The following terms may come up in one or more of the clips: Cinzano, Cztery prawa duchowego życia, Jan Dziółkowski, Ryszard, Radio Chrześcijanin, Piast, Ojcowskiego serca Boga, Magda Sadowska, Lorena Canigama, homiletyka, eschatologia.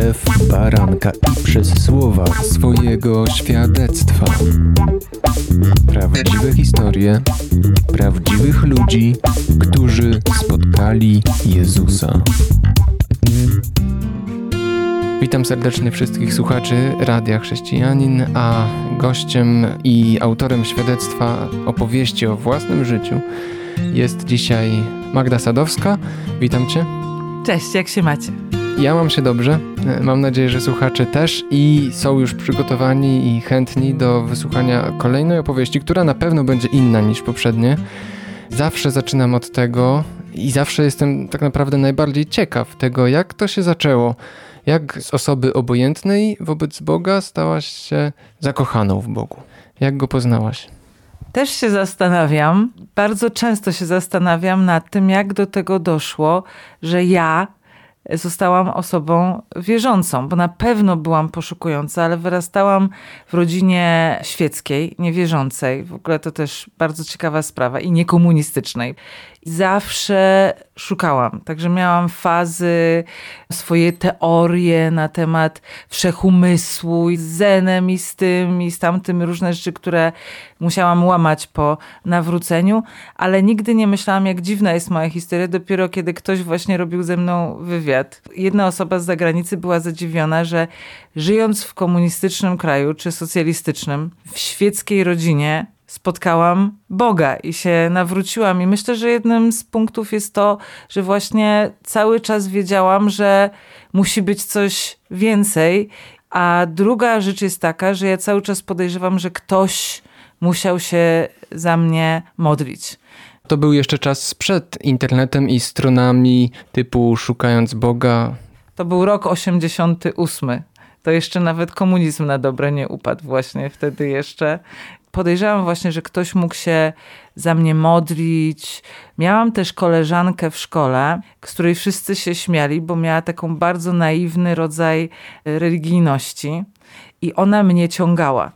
krew baranka i przez słowa swojego świadectwa. Prawdziwe historie prawdziwych ludzi, którzy spotkali Jezusa. Witam serdecznie wszystkich słuchaczy Radia Chrześcijanin, a gościem i autorem świadectwa opowieści o własnym życiu jest dzisiaj Magda Sadowska. Witam Cię. Cześć, jak się macie? Ja mam się dobrze, mam nadzieję, że słuchacze też i są już przygotowani i chętni do wysłuchania kolejnej opowieści, która na pewno będzie inna niż poprzednie. Zawsze zaczynam od tego i zawsze jestem tak naprawdę najbardziej ciekaw tego, jak to się zaczęło. Jak z osoby obojętnej wobec Boga stałaś się zakochaną w Bogu? Jak Go poznałaś? Też się zastanawiam, bardzo często się zastanawiam nad tym, jak do tego doszło, że ja zostałam osobą wierzącą, bo na pewno byłam poszukująca, ale wyrastałam w rodzinie świeckiej, niewierzącej. W ogóle to też bardzo ciekawa sprawa i niekomunistycznej. Zawsze szukałam, także miałam fazy, swoje teorie na temat wszechumysłu i z Zenem i z tym i z tamtym, różne rzeczy, które musiałam łamać po nawróceniu, ale nigdy nie myślałam, jak dziwna jest moja historia, dopiero kiedy ktoś właśnie robił ze mną wywiad. Jedna osoba z zagranicy była zadziwiona, że żyjąc w komunistycznym kraju czy socjalistycznym, w świeckiej rodzinie spotkałam Boga i się nawróciłam. I myślę, że jednym z punktów jest to, że właśnie cały czas wiedziałam, że musi być coś więcej. A druga rzecz jest taka, że ja cały czas podejrzewam, że ktoś musiał się za mnie modlić. To był jeszcze czas przed internetem i stronami typu Szukając Boga. To był rok 1988. To jeszcze nawet komunizm na dobre nie upadł właśnie wtedy jeszcze. Podejrzewam właśnie, że ktoś mógł się za mnie modlić. Miałam też koleżankę w szkole, z której wszyscy się śmiali, bo miała taką bardzo naiwny rodzaj religijności i ona mnie ciągała.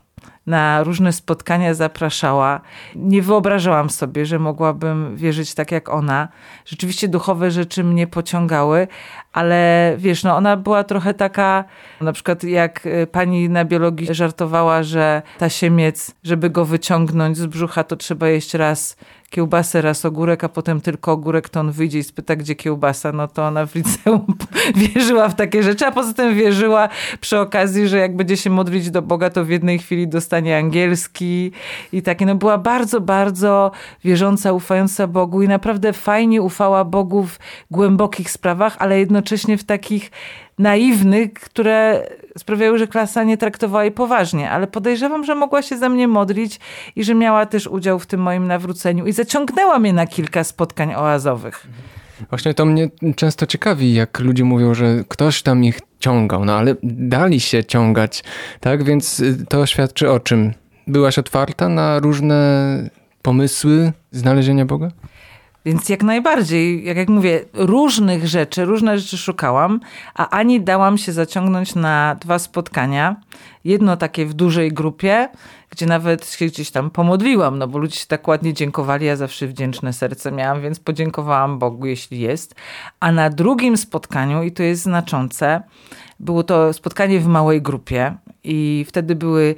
Na różne spotkania zapraszała. Nie wyobrażałam sobie, że mogłabym wierzyć tak jak ona. Rzeczywiście duchowe rzeczy mnie pociągały, ale wiesz, no ona była trochę taka, na przykład jak pani na biologii żartowała, że tasiemiec, żeby go wyciągnąć z brzucha, to trzeba jeść raz kiełbasę, raz ogórek, a potem tylko ogórek, to on wyjdzie i spyta, gdzie kiełbasa. No to ona w liceum wierzyła w takie rzeczy, a poza tym wierzyła przy okazji, że jak będzie się modlić do Boga, to w jednej chwili dostanie angielski i takie. No była bardzo, bardzo wierząca, ufająca Bogu i naprawdę fajnie ufała Bogu w głębokich sprawach, ale jednocześnie w takich naiwnych, które sprawiały, że klasa nie traktowała jej poważnie, ale podejrzewam, że mogła się za mnie modlić i że miała też udział w tym moim nawróceniu i zaciągnęła mnie na kilka spotkań oazowych. Właśnie to mnie często ciekawi, jak ludzie mówią, że ktoś tam ich ciągał, no ale dali się ciągać, tak? Więc to świadczy o czym? Byłaś otwarta na różne pomysły znalezienia Boga? Więc jak najbardziej, jak mówię, różne rzeczy szukałam, a ani dałam się zaciągnąć na 2 spotkania. Jedno takie w dużej grupie, gdzie nawet się gdzieś tam pomodliłam, no bo ludzie się tak ładnie dziękowali, ja zawsze wdzięczne serce miałam, więc podziękowałam Bogu, jeśli jest. A na drugim spotkaniu, i to jest znaczące, było to spotkanie w małej grupie i wtedy były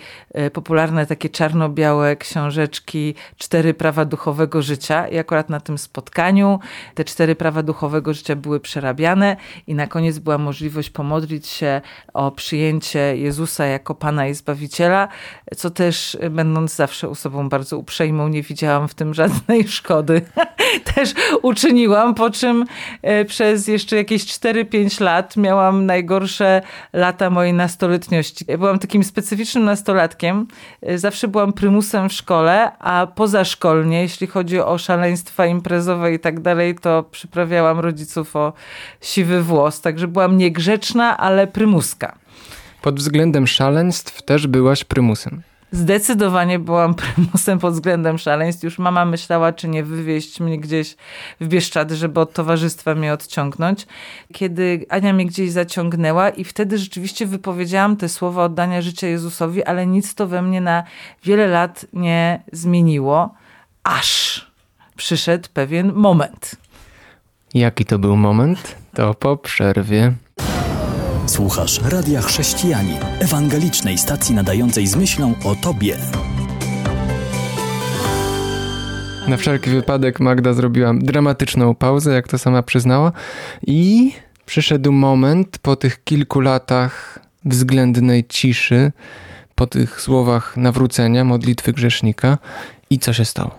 popularne takie czarno-białe książeczki Cztery prawa duchowego życia i akurat na tym spotkaniu te 4 prawa duchowego życia były przerabiane i na koniec była możliwość pomodlić się o przyjęcie Jezusa jako Pana i Zbawiciela, co też, będąc zawsze osobą bardzo uprzejmą, nie widziałam w tym żadnej szkody. Też uczyniłam, po czym przez jeszcze jakieś 4-5 lat miałam najgorsze lata mojej nastoletniości. Ja byłam takim specyficznym nastolatkiem. Zawsze byłam prymusem w szkole, a pozaszkolnie, jeśli chodzi o szaleństwa imprezowe i tak dalej, to przyprawiałam rodziców o siwy włos. Także byłam niegrzeczna, ale prymuska. Pod względem szaleństw też byłaś prymusem. Zdecydowanie byłam prymusem pod względem szaleństw. Już mama myślała, czy nie wywieźć mnie gdzieś w Bieszczady, żeby od towarzystwa mnie odciągnąć. Kiedy Ania mnie gdzieś zaciągnęła i wtedy rzeczywiście wypowiedziałam te słowa oddania życia Jezusowi, ale nic to we mnie na wiele lat nie zmieniło, aż przyszedł pewien moment. Jaki to był moment? To po przerwie. Słuchasz Radia Chrześcijanin, ewangelicznej stacji nadającej z myślą o Tobie. Na wszelki wypadek Magda zrobiła dramatyczną pauzę, jak to sama przyznała. I przyszedł moment po tych kilku latach względnej ciszy, po tych słowach nawrócenia, modlitwy grzesznika. I co się stało?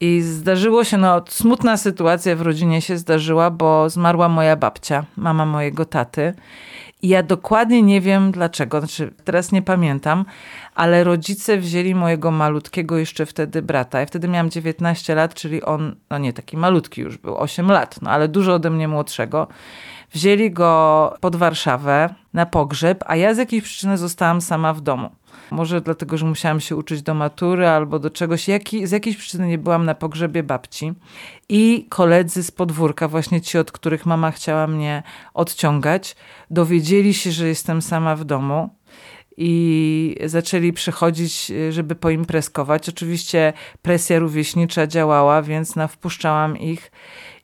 I zdarzyło się, smutna sytuacja w rodzinie się zdarzyła, bo zmarła moja babcia, mama mojego taty. I ja dokładnie nie wiem dlaczego, teraz nie pamiętam, ale rodzice wzięli mojego malutkiego jeszcze wtedy brata. Ja wtedy miałam 19 lat, czyli on, taki malutki już był, 8 lat, ale dużo ode mnie młodszego. Wzięli go pod Warszawę na pogrzeb, a ja z jakiejś przyczyny zostałam sama w domu. Może dlatego, że musiałam się uczyć do matury albo do czegoś. Z jakiejś przyczyny nie byłam na pogrzebie babci. I koledzy z podwórka, właśnie ci, od których mama chciała mnie odciągać, dowiedzieli się, że jestem sama w domu. I zaczęli przychodzić, żeby poimpreskować. Oczywiście presja rówieśnicza działała, więc wpuszczałam ich.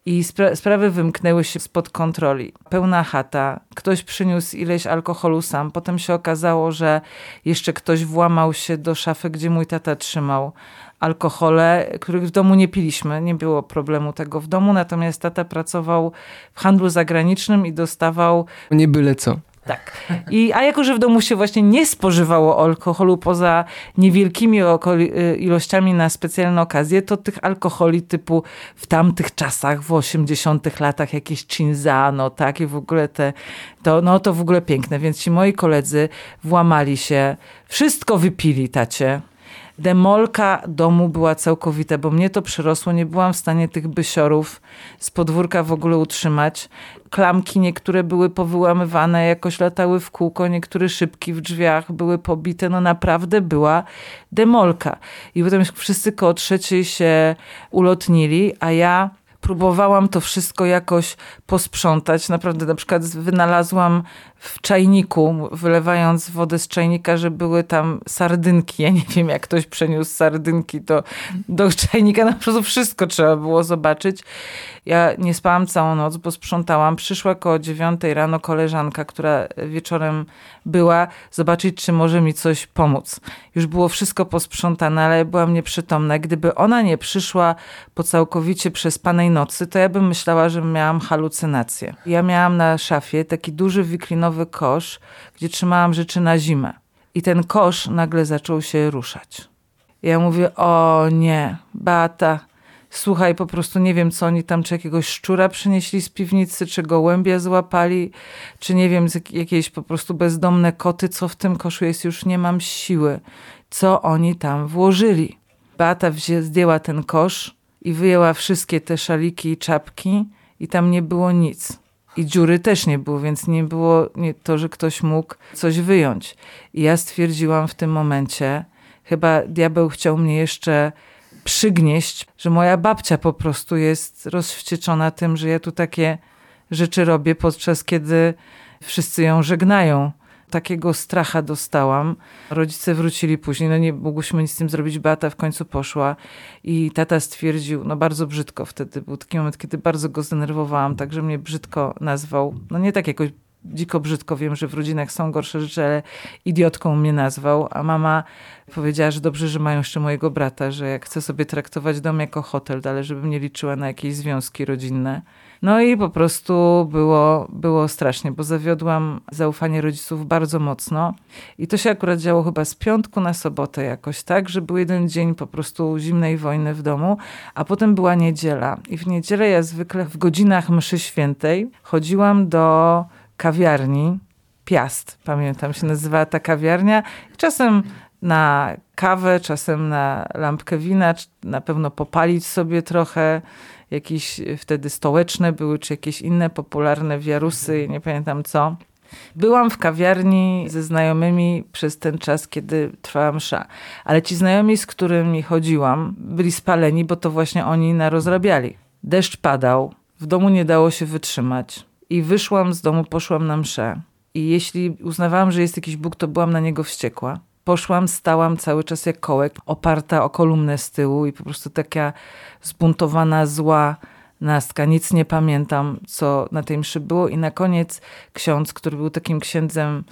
I sprawy wymknęły się spod kontroli. Pełna chata, ktoś przyniósł ileś alkoholu sam, potem się okazało, że jeszcze ktoś włamał się do szafy, gdzie mój tata trzymał alkohole, których w domu nie piliśmy, nie było problemu tego w domu, natomiast tata pracował w handlu zagranicznym i dostawał... Nie byle co. Tak. A jako, że w domu się właśnie nie spożywało alkoholu poza niewielkimi ilościami na specjalne okazje, to tych alkoholi typu w tamtych czasach, w 80-tych latach jakieś cinzano, tak? I w ogóle to w ogóle piękne. Więc ci moi koledzy włamali się, wszystko wypili, tacie. Demolka domu była całkowita, bo mnie to przyrosło, nie byłam w stanie tych bysiorów z podwórka w ogóle utrzymać. Klamki niektóre były powyłamywane, jakoś latały w kółko, niektóre szybki w drzwiach były pobite, naprawdę była demolka. I potem wszyscy koło trzeciej się ulotnili, a ja... Próbowałam to wszystko jakoś posprzątać. Naprawdę na przykład wynalazłam w czajniku, wylewając wodę z czajnika, że były tam sardynki. Ja nie wiem, jak ktoś przeniósł sardynki do czajnika. Na prostu wszystko trzeba było zobaczyć. Ja nie spałam całą noc, bo sprzątałam. Przyszła koło 9 rano koleżanka, która wieczorem była, zobaczyć, czy może mi coś pomóc. Już było wszystko posprzątane, ale byłam nieprzytomna. Gdyby ona nie przyszła po całkowicie przespanej nocy, to ja bym myślała, że miałam halucynację. Ja miałam na szafie taki duży wiklinowy kosz, gdzie trzymałam rzeczy na zimę. I ten kosz nagle zaczął się ruszać. Ja mówię, o nie, Beata, słuchaj, po prostu nie wiem, co oni tam, czy jakiegoś szczura przynieśli z piwnicy, czy gołębia złapali, czy nie wiem, jakieś po prostu bezdomne koty, co w tym koszu jest, już nie mam siły. Co oni tam włożyli? Beata zdjęła ten kosz i wyjęła wszystkie te szaliki i czapki i tam nie było nic. I dziury też nie było, więc nie było to, że ktoś mógł coś wyjąć. I ja stwierdziłam w tym momencie, chyba diabeł chciał mnie jeszcze przygnieść, że moja babcia po prostu jest rozwścieczona tym, że ja tu takie rzeczy robię, podczas kiedy wszyscy ją żegnają. Takiego stracha dostałam. Rodzice wrócili później, nie mogłyśmy nic z tym zrobić. Beata w końcu poszła i tata stwierdził, bardzo brzydko wtedy. Był taki moment, kiedy bardzo go zdenerwowałam, także mnie brzydko nazwał. Nie tak jakoś dziko brzydko, wiem, że w rodzinach są gorsze rzeczy, ale idiotką mnie nazwał, a mama powiedziała, że dobrze, że mają jeszcze mojego brata, że jak chce sobie traktować dom jako hotel, ale żebym nie liczyła na jakieś związki rodzinne. I po prostu było strasznie, bo zawiodłam zaufanie rodziców bardzo mocno. I to się akurat działo chyba z piątku na sobotę jakoś, tak? Że był jeden dzień po prostu zimnej wojny w domu, a potem była niedziela. I w niedzielę ja zwykle w godzinach mszy świętej chodziłam do kawiarni Piast, pamiętam się nazywała ta kawiarnia. I czasem na kawę, czasem na lampkę wina, na pewno popalić sobie trochę. Jakieś wtedy stołeczne były, czy jakieś inne popularne wiarusy, nie pamiętam co. Byłam w kawiarni ze znajomymi przez ten czas, kiedy trwała msza. Ale ci znajomi, z którymi chodziłam, byli spaleni, bo to właśnie oni narozrabiali. Deszcz padał, w domu nie dało się wytrzymać. I wyszłam z domu, poszłam na mszę. I jeśli uznawałam, że jest jakiś Bóg, to byłam na niego wściekła. Poszłam, stałam cały czas jak kołek, oparta o kolumnę z tyłu i po prostu taka zbuntowana, zła nastka. Nic nie pamiętam, co na tej mszy było. I na koniec ksiądz, który był takim księdzem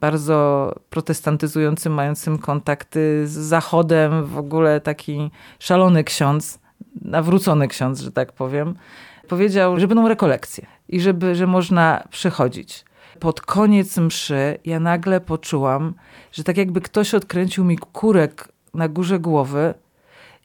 bardzo protestantyzującym, mającym kontakty z Zachodem, w ogóle taki szalony ksiądz, nawrócony ksiądz, że tak powiem, powiedział, że będą rekolekcje i że można przychodzić. Pod koniec mszy ja nagle poczułam, że tak jakby ktoś odkręcił mi kurek na górze głowy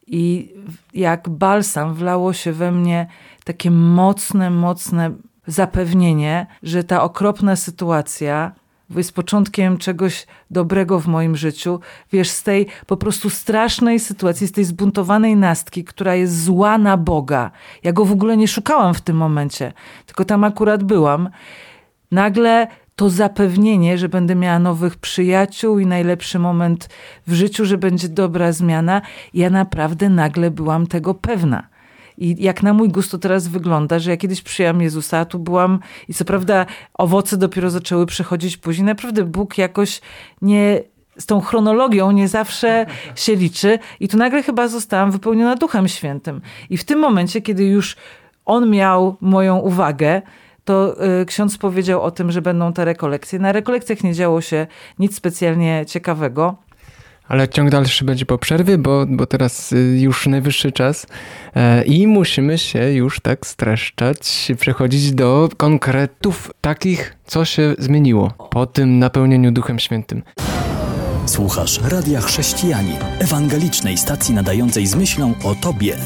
i jak balsam wlało się we mnie takie mocne zapewnienie, że ta okropna sytuacja jest początkiem czegoś dobrego w moim życiu. Wiesz, z tej po prostu strasznej sytuacji, z tej zbuntowanej nastki, która jest zła na Boga. Ja go w ogóle nie szukałam w tym momencie, tylko tam akurat byłam. Nagle to zapewnienie, że będę miała nowych przyjaciół i najlepszy moment w życiu, że będzie dobra zmiana. Ja naprawdę nagle byłam tego pewna. I jak na mój gust to teraz wygląda, że ja kiedyś przyjęłam Jezusa, a tu byłam i co prawda owoce dopiero zaczęły przychodzić później. Naprawdę Bóg jakoś nie, z tą chronologią nie zawsze się liczy i tu nagle chyba zostałam wypełniona Duchem Świętym. I w tym momencie, kiedy już On miał moją uwagę, to ksiądz powiedział o tym, że będą te rekolekcje. Na rekolekcjach nie działo się nic specjalnie ciekawego. Ale ciąg dalszy będzie po przerwie, bo teraz już najwyższy czas i musimy się już tak streszczać, przechodzić do konkretów takich, co się zmieniło po tym napełnieniu Duchem Świętym. Słuchasz Radia Chrześcijanin, ewangelicznej stacji nadającej z myślą o Tobie.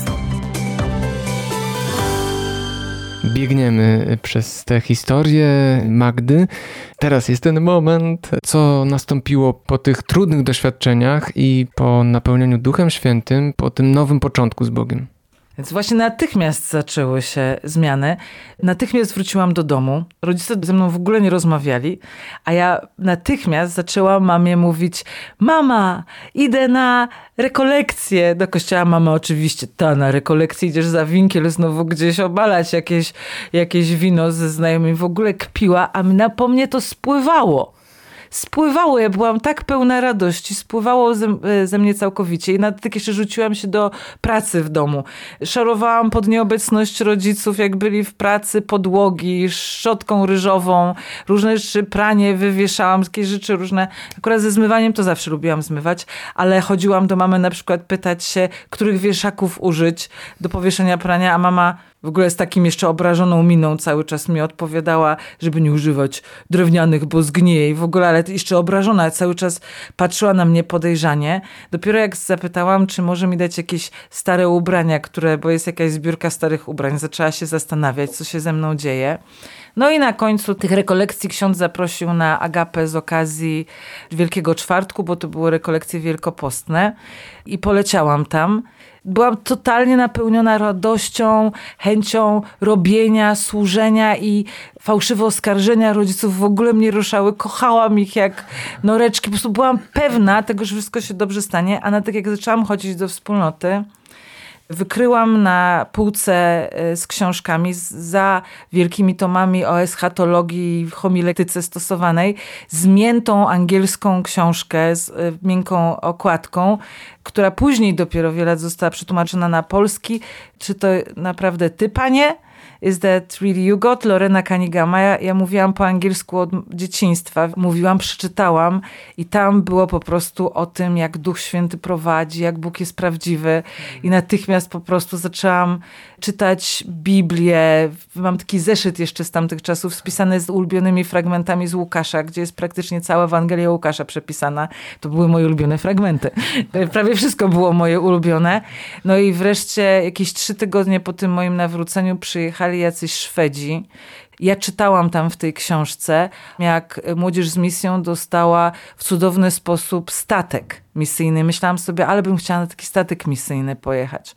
Biegniemy przez tę historię Magdy. Teraz jest ten moment, co nastąpiło po tych trudnych doświadczeniach i po napełnieniu Duchem Świętym, po tym nowym początku z Bogiem. Więc właśnie natychmiast zaczęły się zmiany. Natychmiast wróciłam do domu. Rodzice ze mną w ogóle nie rozmawiali, a ja natychmiast zaczęłam mamie mówić: mama, idę na rekolekcje do kościoła. Mama oczywiście, ta na rekolekcje idziesz za winkiel, znowu gdzieś obalać jakieś wino ze znajomymi. W ogóle kpiła, a po mnie to spływało. Spływało, ja byłam tak pełna radości, spływało ze mnie całkowicie i nawet jeszcze rzuciłam się do pracy w domu. Szarowałam pod nieobecność rodziców, jak byli w pracy, podłogi, szczotką ryżową, różne rzeczy, pranie wywieszałam, takie rzeczy różne. Akurat ze zmywaniem to zawsze lubiłam zmywać, ale chodziłam do mamy na przykład pytać się, których wieszaków użyć do powieszenia prania, a mama w ogóle z takim jeszcze obrażoną miną cały czas mi odpowiadała, żeby nie używać drewnianych, bo zgnieje i w ogóle, ale jeszcze obrażona, cały czas patrzyła na mnie podejrzanie. Dopiero jak zapytałam, czy może mi dać jakieś stare ubrania, bo jest jakaś zbiórka starych ubrań, zaczęła się zastanawiać, co się ze mną dzieje. No i na końcu tych rekolekcji ksiądz zaprosił na agapę z okazji Wielkiego Czwartku, bo to były rekolekcje wielkopostne i poleciałam tam. Byłam totalnie napełniona radością, chęcią robienia, służenia i fałszywe oskarżenia rodziców w ogóle mnie ruszały. Kochałam ich jak noreczki. Po prostu byłam pewna tego, że wszystko się dobrze stanie, a na tak jak zaczęłam chodzić do wspólnoty, wykryłam na półce z książkami za wielkimi tomami o eschatologii i homiletyce stosowanej zmiętą angielską książkę z miękką okładką, która później dopiero wiele lat została przetłumaczona na polski. Czy to naprawdę ty, panie? Is that really you got? Lorena Canigama. Ja mówiłam po angielsku od dzieciństwa. Mówiłam, przeczytałam i tam było po prostu o tym, jak Duch Święty prowadzi, jak Bóg jest prawdziwy. I natychmiast po prostu zaczęłam czytać Biblię. Mam taki zeszyt jeszcze z tamtych czasów spisany z ulubionymi fragmentami z Łukasza, gdzie jest praktycznie cała Ewangelia Łukasza przepisana. To były moje ulubione fragmenty. Prawie wszystko było moje ulubione. No i wreszcie jakieś 3 tygodnie po tym moim nawróceniu przyjechali jacyś Szwedzi. Ja czytałam tam w tej książce, jak młodzież z misją dostała w cudowny sposób statek misyjny. Myślałam sobie, ale bym chciała na taki statek misyjny pojechać.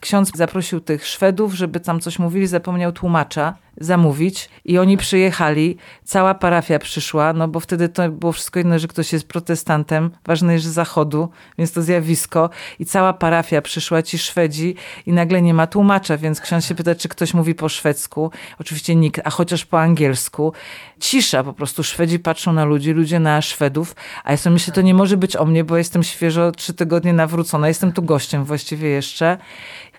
Ksiądz zaprosił tych Szwedów, żeby tam coś mówili, zapomniał tłumacza zamówić i oni przyjechali, cała parafia przyszła, no bo wtedy to było wszystko jedno, że ktoś jest protestantem, ważne jest, że Zachodu, więc to zjawisko i cała parafia przyszła, ci Szwedzi i nagle nie ma tłumacza, więc ksiądz się pyta, czy ktoś mówi po szwedzku, oczywiście nikt, a chociaż po angielsku. Cisza, po prostu Szwedzi patrzą na ludzi, ludzie na Szwedów, a ja sobie myślę, to nie może być o mnie, bo jestem świeżo 3 tygodnie nawrócona, jestem tu gościem właściwie jeszcze.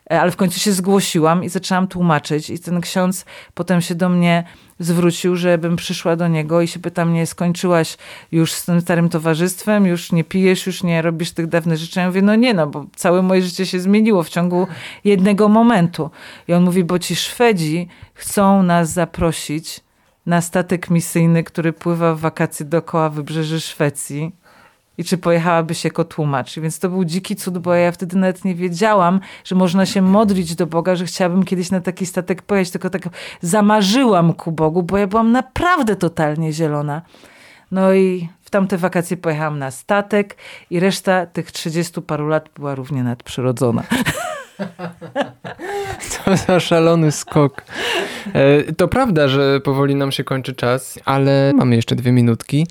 ale w końcu się zgłosiłam i zaczęłam tłumaczyć i ten ksiądz potem się do mnie zwrócił, żebym przyszła do niego i się pyta mnie, skończyłaś już z tym starym towarzystwem, już nie pijesz, już nie robisz tych dawnych rzeczy. Ja mówię, no nie, no bo całe moje życie się zmieniło w ciągu jednego momentu. I on mówi, bo ci Szwedzi chcą nas zaprosić na statek misyjny, który pływa w wakacje dookoła wybrzeży Szwecji. I czy pojechałabyś jako tłumacz? Więc to był dziki cud, bo ja wtedy nawet nie wiedziałam, że można się modlić do Boga, że chciałabym kiedyś na taki statek pojechać, tylko tak zamarzyłam ku Bogu, bo ja byłam naprawdę totalnie zielona. No i w tamte wakacje pojechałam na statek i reszta tych 30 paru lat była równie nadprzyrodzona. Co za szalony skok. To prawda, że powoli nam się kończy czas, ale mamy jeszcze 2 minutki.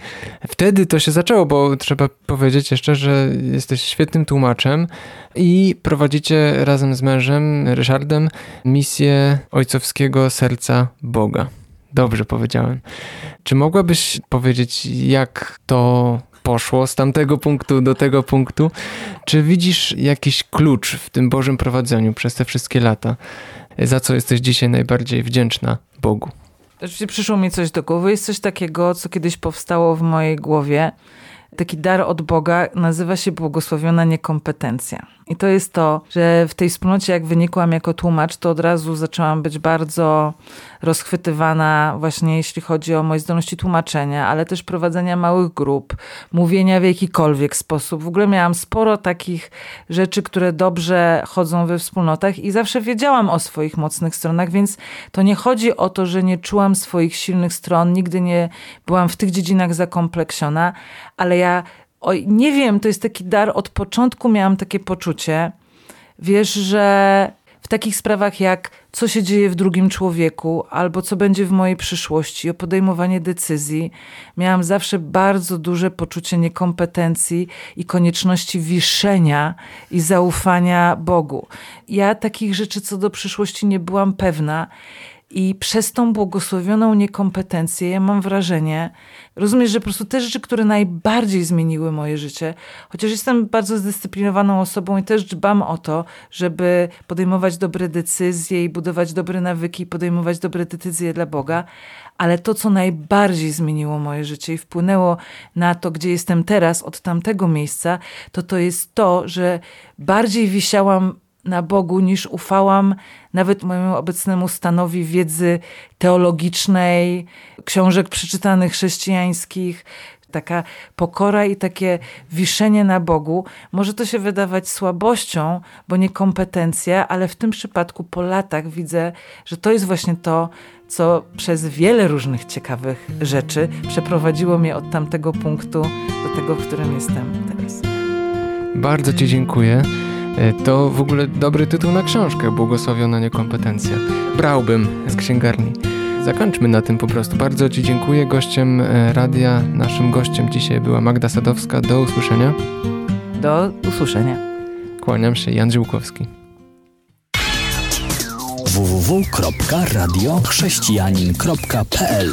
Wtedy to się zaczęło, bo trzeba powiedzieć jeszcze, że jesteś świetnym tłumaczem i prowadzicie razem z mężem, Ryszardem, misję Ojcowskiego Serca Boga. Dobrze powiedziałem. Czy mogłabyś powiedzieć, jak to poszło z tamtego punktu do tego punktu? Czy widzisz jakiś klucz w tym Bożym prowadzeniu przez te wszystkie lata? Za co jesteś dzisiaj najbardziej wdzięczna Bogu? Oczywiście przyszło mi coś do głowy. Jest coś takiego, co kiedyś powstało w mojej głowie. Taki dar od Boga nazywa się błogosławiona niekompetencja. I to jest to, że w tej wspólnocie jak wynikłam jako tłumacz, to od razu zaczęłam być bardzo rozchwytywana właśnie jeśli chodzi o moje zdolności tłumaczenia, ale też prowadzenia małych grup, mówienia w jakikolwiek sposób. W ogóle miałam sporo takich rzeczy, które dobrze chodzą we wspólnotach i zawsze wiedziałam o swoich mocnych stronach, więc to nie chodzi o to, że nie czułam swoich silnych stron, nigdy nie byłam w tych dziedzinach zakompleksiona, ale ja nie wiem, to jest taki dar, od początku miałam takie poczucie, wiesz, że w takich sprawach jak co się dzieje w drugim człowieku albo co będzie w mojej przyszłości, o podejmowanie decyzji, miałam zawsze bardzo duże poczucie niekompetencji i konieczności wiszenia i zaufania Bogu. Ja takich rzeczy co do przyszłości nie byłam pewna. I przez tą błogosławioną niekompetencję ja mam wrażenie, rozumiesz, że po prostu te rzeczy, które najbardziej zmieniły moje życie, chociaż jestem bardzo zdyscyplinowaną osobą i też dbam o to, żeby podejmować dobre decyzje i budować dobre nawyki i podejmować dobre decyzje dla Boga, ale to, co najbardziej zmieniło moje życie i wpłynęło na to, gdzie jestem teraz od tamtego miejsca, to jest to, że bardziej wisiałam na Bogu niż ufałam nawet mojemu obecnemu stanowi wiedzy teologicznej, książek przeczytanych chrześcijańskich. Taka pokora i takie wiszenie na Bogu. Może to się wydawać słabością, bo niekompetencja, ale w tym przypadku po latach widzę, że to jest właśnie to, co przez wiele różnych ciekawych rzeczy przeprowadziło mnie od tamtego punktu do tego, w którym jestem teraz. Bardzo ci dziękuję. To w ogóle dobry tytuł na książkę, Błogosławiona Niekompetencja. Brałbym z księgarni. Zakończmy na tym po prostu. Bardzo ci dziękuję. Gościem radia, naszym gościem dzisiaj była Magda Sadowska. Do usłyszenia. Do usłyszenia. Kłaniam się, Jan Dziółkowski. www.radiochrześcijanin.pl